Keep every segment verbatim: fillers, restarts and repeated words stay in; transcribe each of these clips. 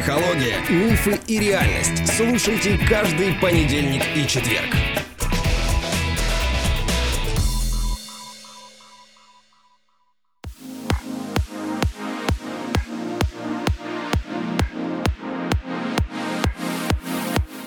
психология, мифы и реальность. Слушайте каждый понедельник и четверг.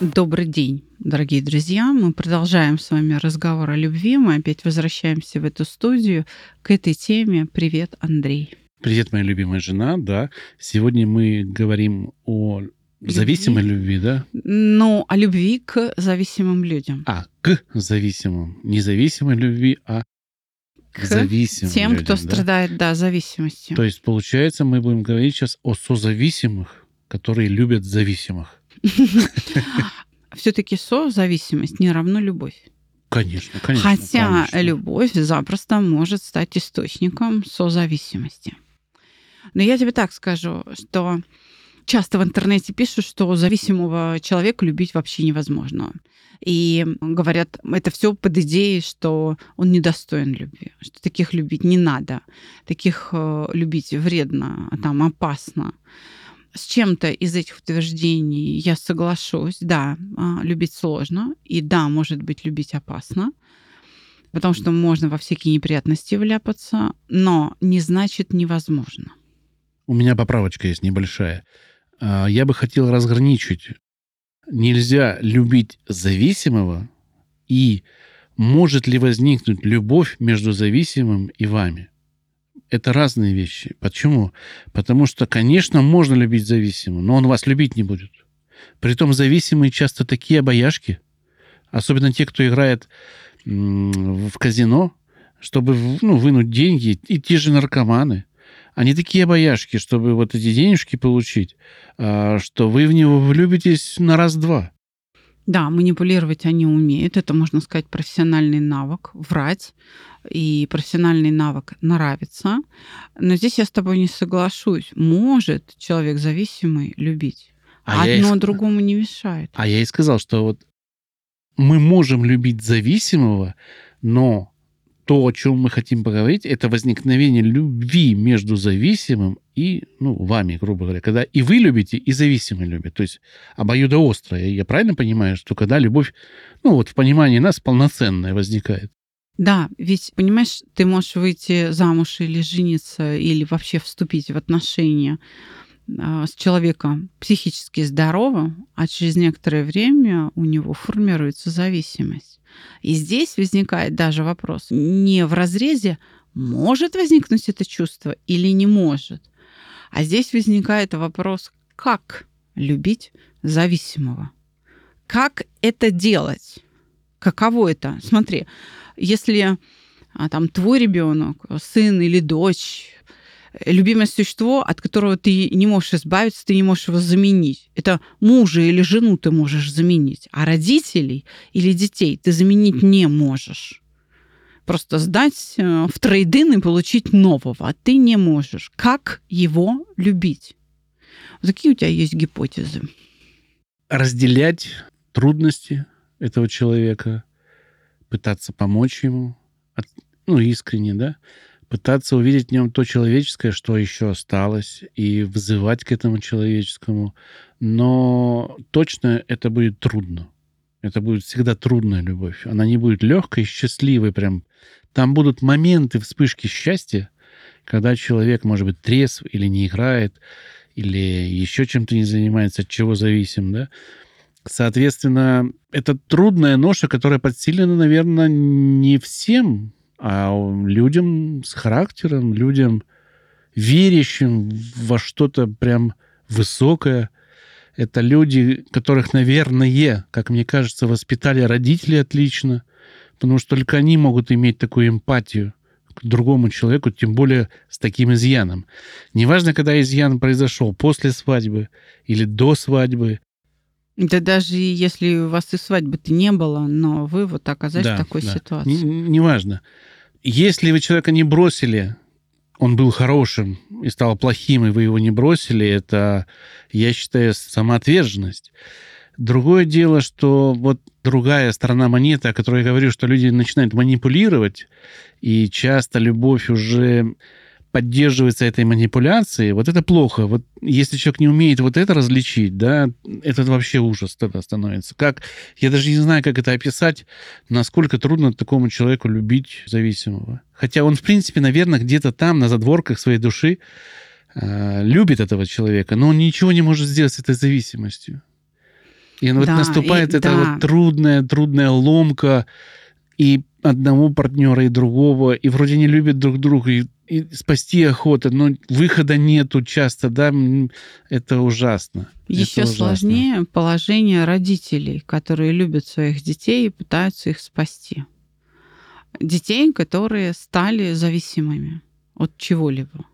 Добрый день, дорогие друзья. Мы продолжаем с вами разговор о любви. Мы опять возвращаемся в эту студию к этой теме. Привет, Андрей. Привет, моя любимая жена. Да, сегодня мы говорим о зависимой любви, да? Ну, о любви к зависимым людям. А, к зависимым. Не зависимой любви, а к зависимым тем, людям, кто да? страдает, да, зависимостью. То есть, получается, мы будем говорить сейчас о созависимых, которые любят зависимых. Все-таки созависимость не равно любовь. Конечно, конечно. Хотя конечно. Любовь запросто может стать источником созависимости. Но я тебе так скажу, что часто в интернете пишут, что зависимого человека любить вообще невозможно. И говорят, это все под идеей, что он недостоин любви, что таких любить не надо, таких любить вредно, там, опасно. С чем-то из этих утверждений я соглашусь. Да, любить сложно. И да, может быть, любить опасно. Потому что можно во всякие неприятности вляпаться. Но не значит невозможно. У меня поправочка есть небольшая. Я бы хотел разграничить. Нельзя любить зависимого. И может ли возникнуть любовь между зависимым и вами? Это разные вещи. Почему? Потому что, конечно, можно любить зависимого, но он вас любить не будет. Притом зависимые часто такие обаяшки, особенно те, кто играет в казино, чтобы ну, вынуть деньги, и те же наркоманы. Они такие обаяшки, чтобы вот эти денежки получить, что вы в него влюбитесь на раз-два. Да, манипулировать они умеют. Это, можно сказать, профессиональный навык. Врать. И профессиональный навык нравится. Но здесь я с тобой не соглашусь. Может человек зависимый любить. А одно и... другому не мешает. А я и сказал, что вот мы можем любить зависимого, но то, о чем мы хотим поговорить, это возникновение любви между зависимым и ну, вами, грубо говоря, когда и вы любите, и зависимый любит. То есть обоюдоострое. Я правильно понимаю, что когда любовь, ну вот в понимании нас, полноценная возникает? Да, ведь, понимаешь, ты можешь выйти замуж или жениться, или вообще вступить в отношения с человеком психически здоровым, а через некоторое время у него формируется зависимость. И здесь возникает даже вопрос не в разрезе, может возникнуть это чувство или не может. А здесь возникает вопрос, как любить зависимого? Как это делать? Каково это? Смотри, если там твой ребенок, сын или дочь, любимое существо, от которого ты не можешь избавиться, ты не можешь его заменить. Это мужа или жену ты можешь заменить, а родителей или детей ты заменить не можешь. Просто сдать в трейдин и получить нового, а ты не можешь. Как его любить? Какие у тебя есть гипотезы? Разделять трудности этого человека, пытаться помочь ему, ну, искренне, да, пытаться увидеть в нем то человеческое, что еще осталось, и взывать к этому человеческому. Но точно это будет трудно. Это будет всегда трудная любовь. Она не будет легкой, счастливой прям. Там будут моменты, вспышки счастья, когда человек, может быть, трезв или не играет, или еще чем-то не занимается, от чего зависим, да. Соответственно, это трудная ноша, которая подсилена, наверное, не всем, а людям с характером, людям, верящим во что-то прям высокое. Это люди, которых, наверное, как мне кажется, воспитали родители отлично, потому что только они могут иметь такую эмпатию к другому человеку, тем более с таким изъяном. Неважно, когда изъян произошел, после свадьбы или до свадьбы. Да даже если у вас и свадьбы-то не было, но вы вот оказались да, в такой да. ситуации. Неважно. Если вы человека не бросили, он был хорошим и стал плохим, и вы его не бросили, это, я считаю, самоотверженность. Другое дело, что вот другая сторона монеты, о которой я говорю, что люди начинают манипулировать, и часто любовь уже поддерживается этой манипуляцией, вот это плохо. Вот если человек не умеет вот это различить, да, это вообще ужас тогда становится. Как, я даже не знаю, как это описать, насколько трудно такому человеку любить зависимого. Хотя он, в принципе, наверное, где-то там, на задворках своей души э, любит этого человека, но он ничего не может сделать с этой зависимостью. И вот да, наступает и, эта да. вот трудная, трудная ломка и одного партнера, и другого, и вроде не любят друг друга, и, и спасти охота, но выхода нету часто, да, это ужасно. Еще это ужасно. Сложнее положение родителей, которые любят своих детей и пытаются их спасти. Детей, которые стали зависимыми от чего-либо.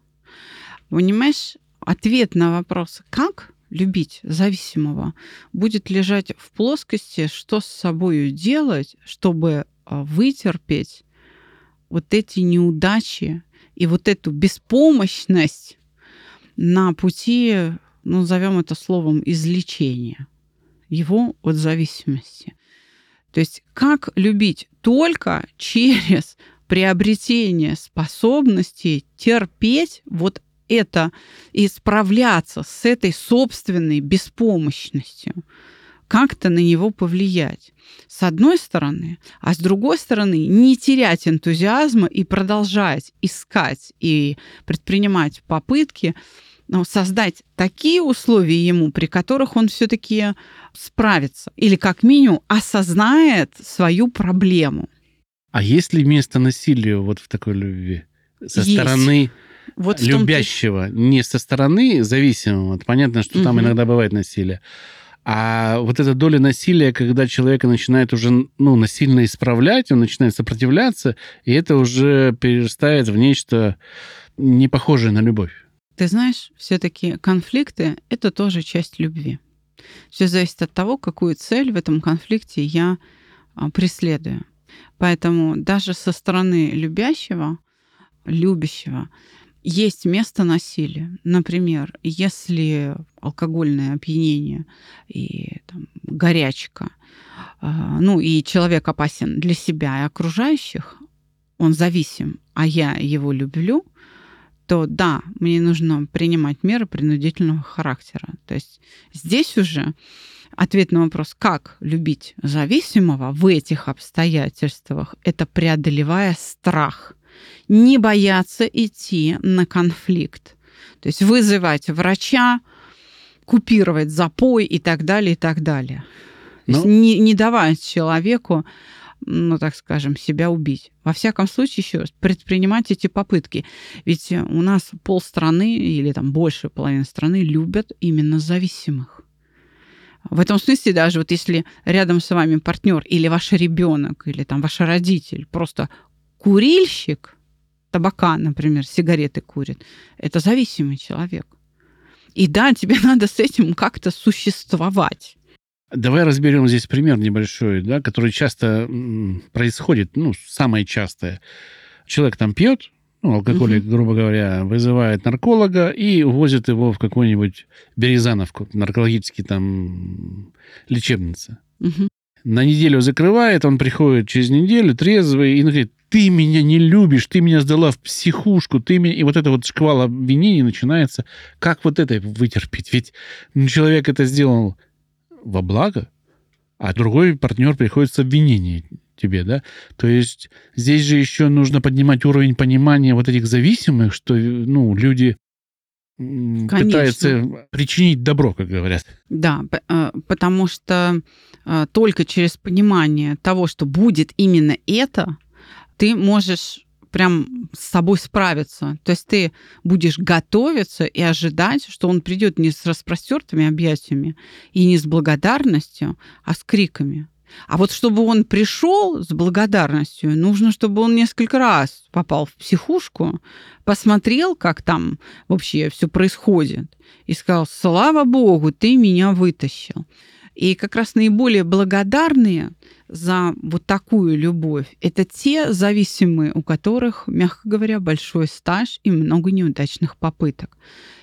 Понимаешь, ответ на вопрос «как?» любить зависимого будет лежать в плоскости, что с собой делать, чтобы вытерпеть вот эти неудачи и вот эту беспомощность на пути, ну, назовем это словом, излечения его от зависимости. То есть как любить? Только через приобретение способностей терпеть вот это и справляться с этой собственной беспомощностью, как-то на него повлиять. С одной стороны, а с другой стороны, не терять энтузиазма и продолжать искать и предпринимать попытки, но создать такие условия ему, при которых он все-таки справится или, как минимум, осознает свою проблему. А есть ли место насилию вот в такой любви? Со есть. Стороны... Вот любящего, не со стороны зависимого. Понятно, что угу. там иногда бывает насилие. А вот эта доля насилия, когда человека начинает уже ну, насильно исправлять, он начинает сопротивляться, и это уже перерастает в нечто не похожее на любовь. Ты знаешь, все-таки конфликты — это тоже часть любви. Все зависит от того, какую цель в этом конфликте я преследую. Поэтому даже со стороны любящего, любящего, есть место насилия. Например, если алкогольное опьянение и там, горячка, ну и человек опасен для себя и окружающих, он зависим, а я его люблю, то да, мне нужно принимать меры принудительного характера. То есть здесь уже ответ на вопрос, как любить зависимого в этих обстоятельствах, это преодолевая страх. Не бояться идти на конфликт. То есть вызывать врача, купировать запой и так далее, и так далее. Ну, не, не давать человеку, ну, так скажем, себя убить. Во всяком случае, еще раз, предпринимать эти попытки. Ведь у нас полстраны или там большая половина страны любят именно зависимых. В этом смысле даже вот если рядом с вами партнер или ваш ребенок, или там ваш родитель просто курильщик табака, например, сигареты курит, это зависимый человек. И да, тебе надо с этим как-то существовать. Давай разберем здесь пример небольшой, да, который часто происходит, ну, самое частое. Человек там пьет, ну, алкоголик, угу. грубо говоря, вызывает нарколога и увозит его в какую-нибудь Березановку, наркологический там лечебница. Угу. На неделю закрывает, он приходит через неделю трезвый и говорит: ты меня не любишь, ты меня сдала в психушку, ты меня... И вот это вот шквал обвинений начинается. Как вот это вытерпеть? Ведь человек это сделал во благо, а другой партнер приходит с обвинением тебе, да? То есть здесь же еще нужно поднимать уровень понимания вот этих зависимых, что, ну, люди... Конечно. Пытается причинить добро, как говорят. Да, потому что только через понимание того, что будет именно это, ты можешь прям с собой справиться. То есть ты будешь готовиться и ожидать, что он придет не с распростертыми объятиями и не с благодарностью, а с криками. А вот чтобы он пришел с благодарностью, нужно, чтобы он несколько раз попал в психушку, посмотрел, как там вообще все происходит, и сказал: «Слава Богу, ты меня вытащил». И как раз наиболее благодарные за вот такую любовь — это те зависимые, у которых, мягко говоря, большой стаж и много неудачных попыток.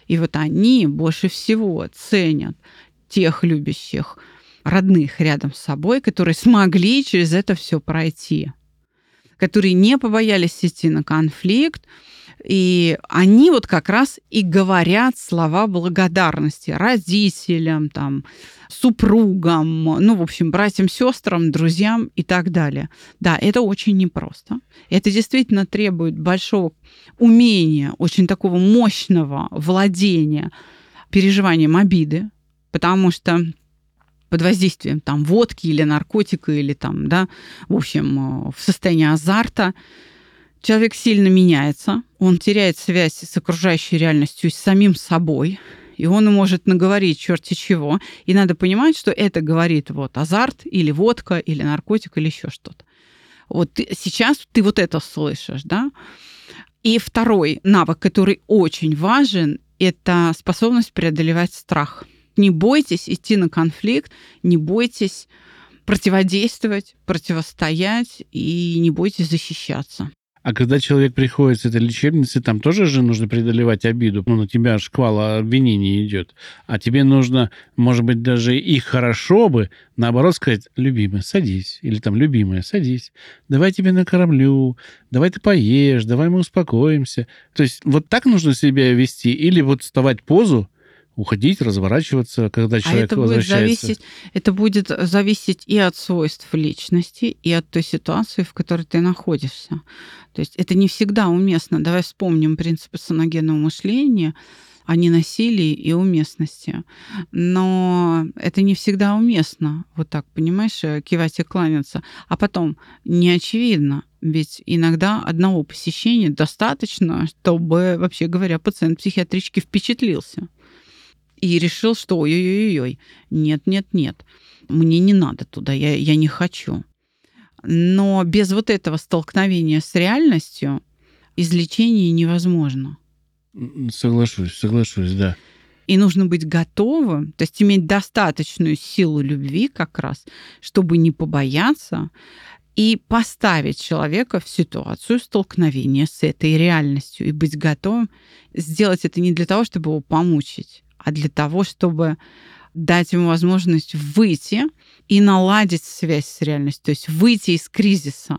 И вот они больше всего ценят тех любящих, родных рядом с собой, которые смогли через это все пройти. которые не побоялись идти на конфликт, и они вот как раз и говорят слова благодарности родителям, там, супругам, ну, в общем, братьям, сестрам, друзьям и так далее. Да, это очень непросто. Это действительно требует большого умения, очень такого мощного владения переживанием обиды, потому что под воздействием там, водки или наркотика, или там, да, в общем, в состоянии азарта, человек сильно меняется, он теряет связь с окружающей реальностью, с самим собой, и он может наговорить черти чего. И надо понимать, что это говорит вот азарт, или водка, или наркотик, или еще что-то. Вот ты, сейчас ты вот это слышишь, да? И второй навык, который очень важен, это способность преодолевать страх. Не бойтесь идти на конфликт, не бойтесь противодействовать, противостоять, и не бойтесь защищаться. А когда человек приходит с этой лечебницы, там тоже же нужно преодолевать обиду. Ну, на тебя шквал обвинений идет. А тебе нужно, может быть, даже и хорошо бы, наоборот, сказать, любимая, садись. Или там, любимая, садись. Давай я тебя накормлю. Давай ты поешь. Давай мы успокоимся. То есть вот так нужно себя вести? Или вот вставать позу, уходить, разворачиваться, когда человек а это возвращается? Будет зависеть, это будет зависеть и от свойств личности, и от той ситуации, в которой ты находишься. То есть это не всегда уместно. Давай вспомним принципы саногенного мышления о ненасилии и уместности. Но это не всегда уместно. Вот так, понимаешь, кивать и кланяться. А потом, не очевидно, ведь иногда одного посещения достаточно, чтобы, вообще говоря, пациент психиатрички впечатлился. И решил, что ой-ой-ой, нет-нет-нет, мне не надо туда, я, я не хочу. Но без вот этого столкновения с реальностью излечение невозможно. Соглашусь, соглашусь, да. И нужно быть готовым, то есть иметь достаточную силу любви как раз, чтобы не побояться и поставить человека в ситуацию столкновения с этой реальностью и быть готовым сделать это не для того, чтобы его помучить, а для того, чтобы дать ему возможность выйти и наладить связь с реальностью, то есть выйти из кризиса.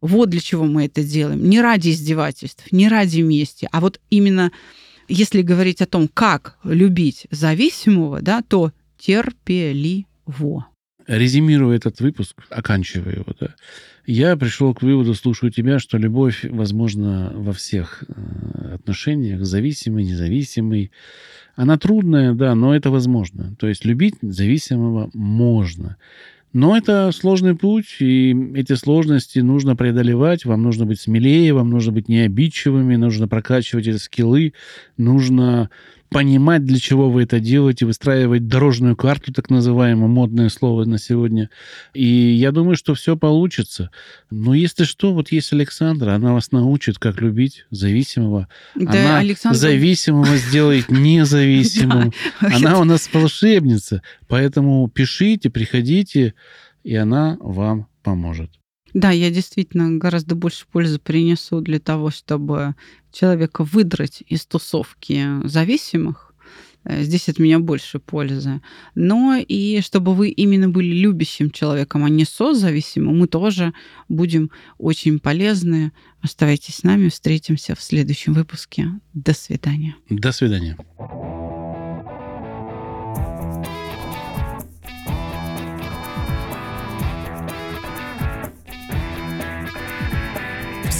Вот для чего мы это делаем. Не ради издевательств, не ради мести. А вот именно если говорить о том, как любить зависимого, да, то терпеливо. Резюмируя этот выпуск, оканчивая его, да, я пришел к выводу, слушаю тебя, что любовь, возможно, во всех отношениях, зависимый, независимый. Она трудная, да, но это возможно. То есть любить зависимого можно. Но это сложный путь, и эти сложности нужно преодолевать. Вам нужно быть смелее, вам нужно быть необидчивыми, нужно прокачивать эти скиллы, нужно понимать, для чего вы это делаете, выстраивать дорожную карту, так называемое модное слово на сегодня. И я думаю, что все получится. Но если что, вот есть Александра, она вас научит, как любить зависимого. Да, она Александр... зависимого сделает независимым. Она у нас волшебница. Поэтому пишите, приходите, и она вам поможет. Да, я действительно гораздо больше пользы принесу для того, чтобы человека выдрать из тусовки зависимых. Здесь от меня больше пользы. Но и чтобы вы именно были любящим человеком, а не созависимым, мы тоже будем очень полезны. Оставайтесь с нами, встретимся в следующем выпуске. До свидания. До свидания.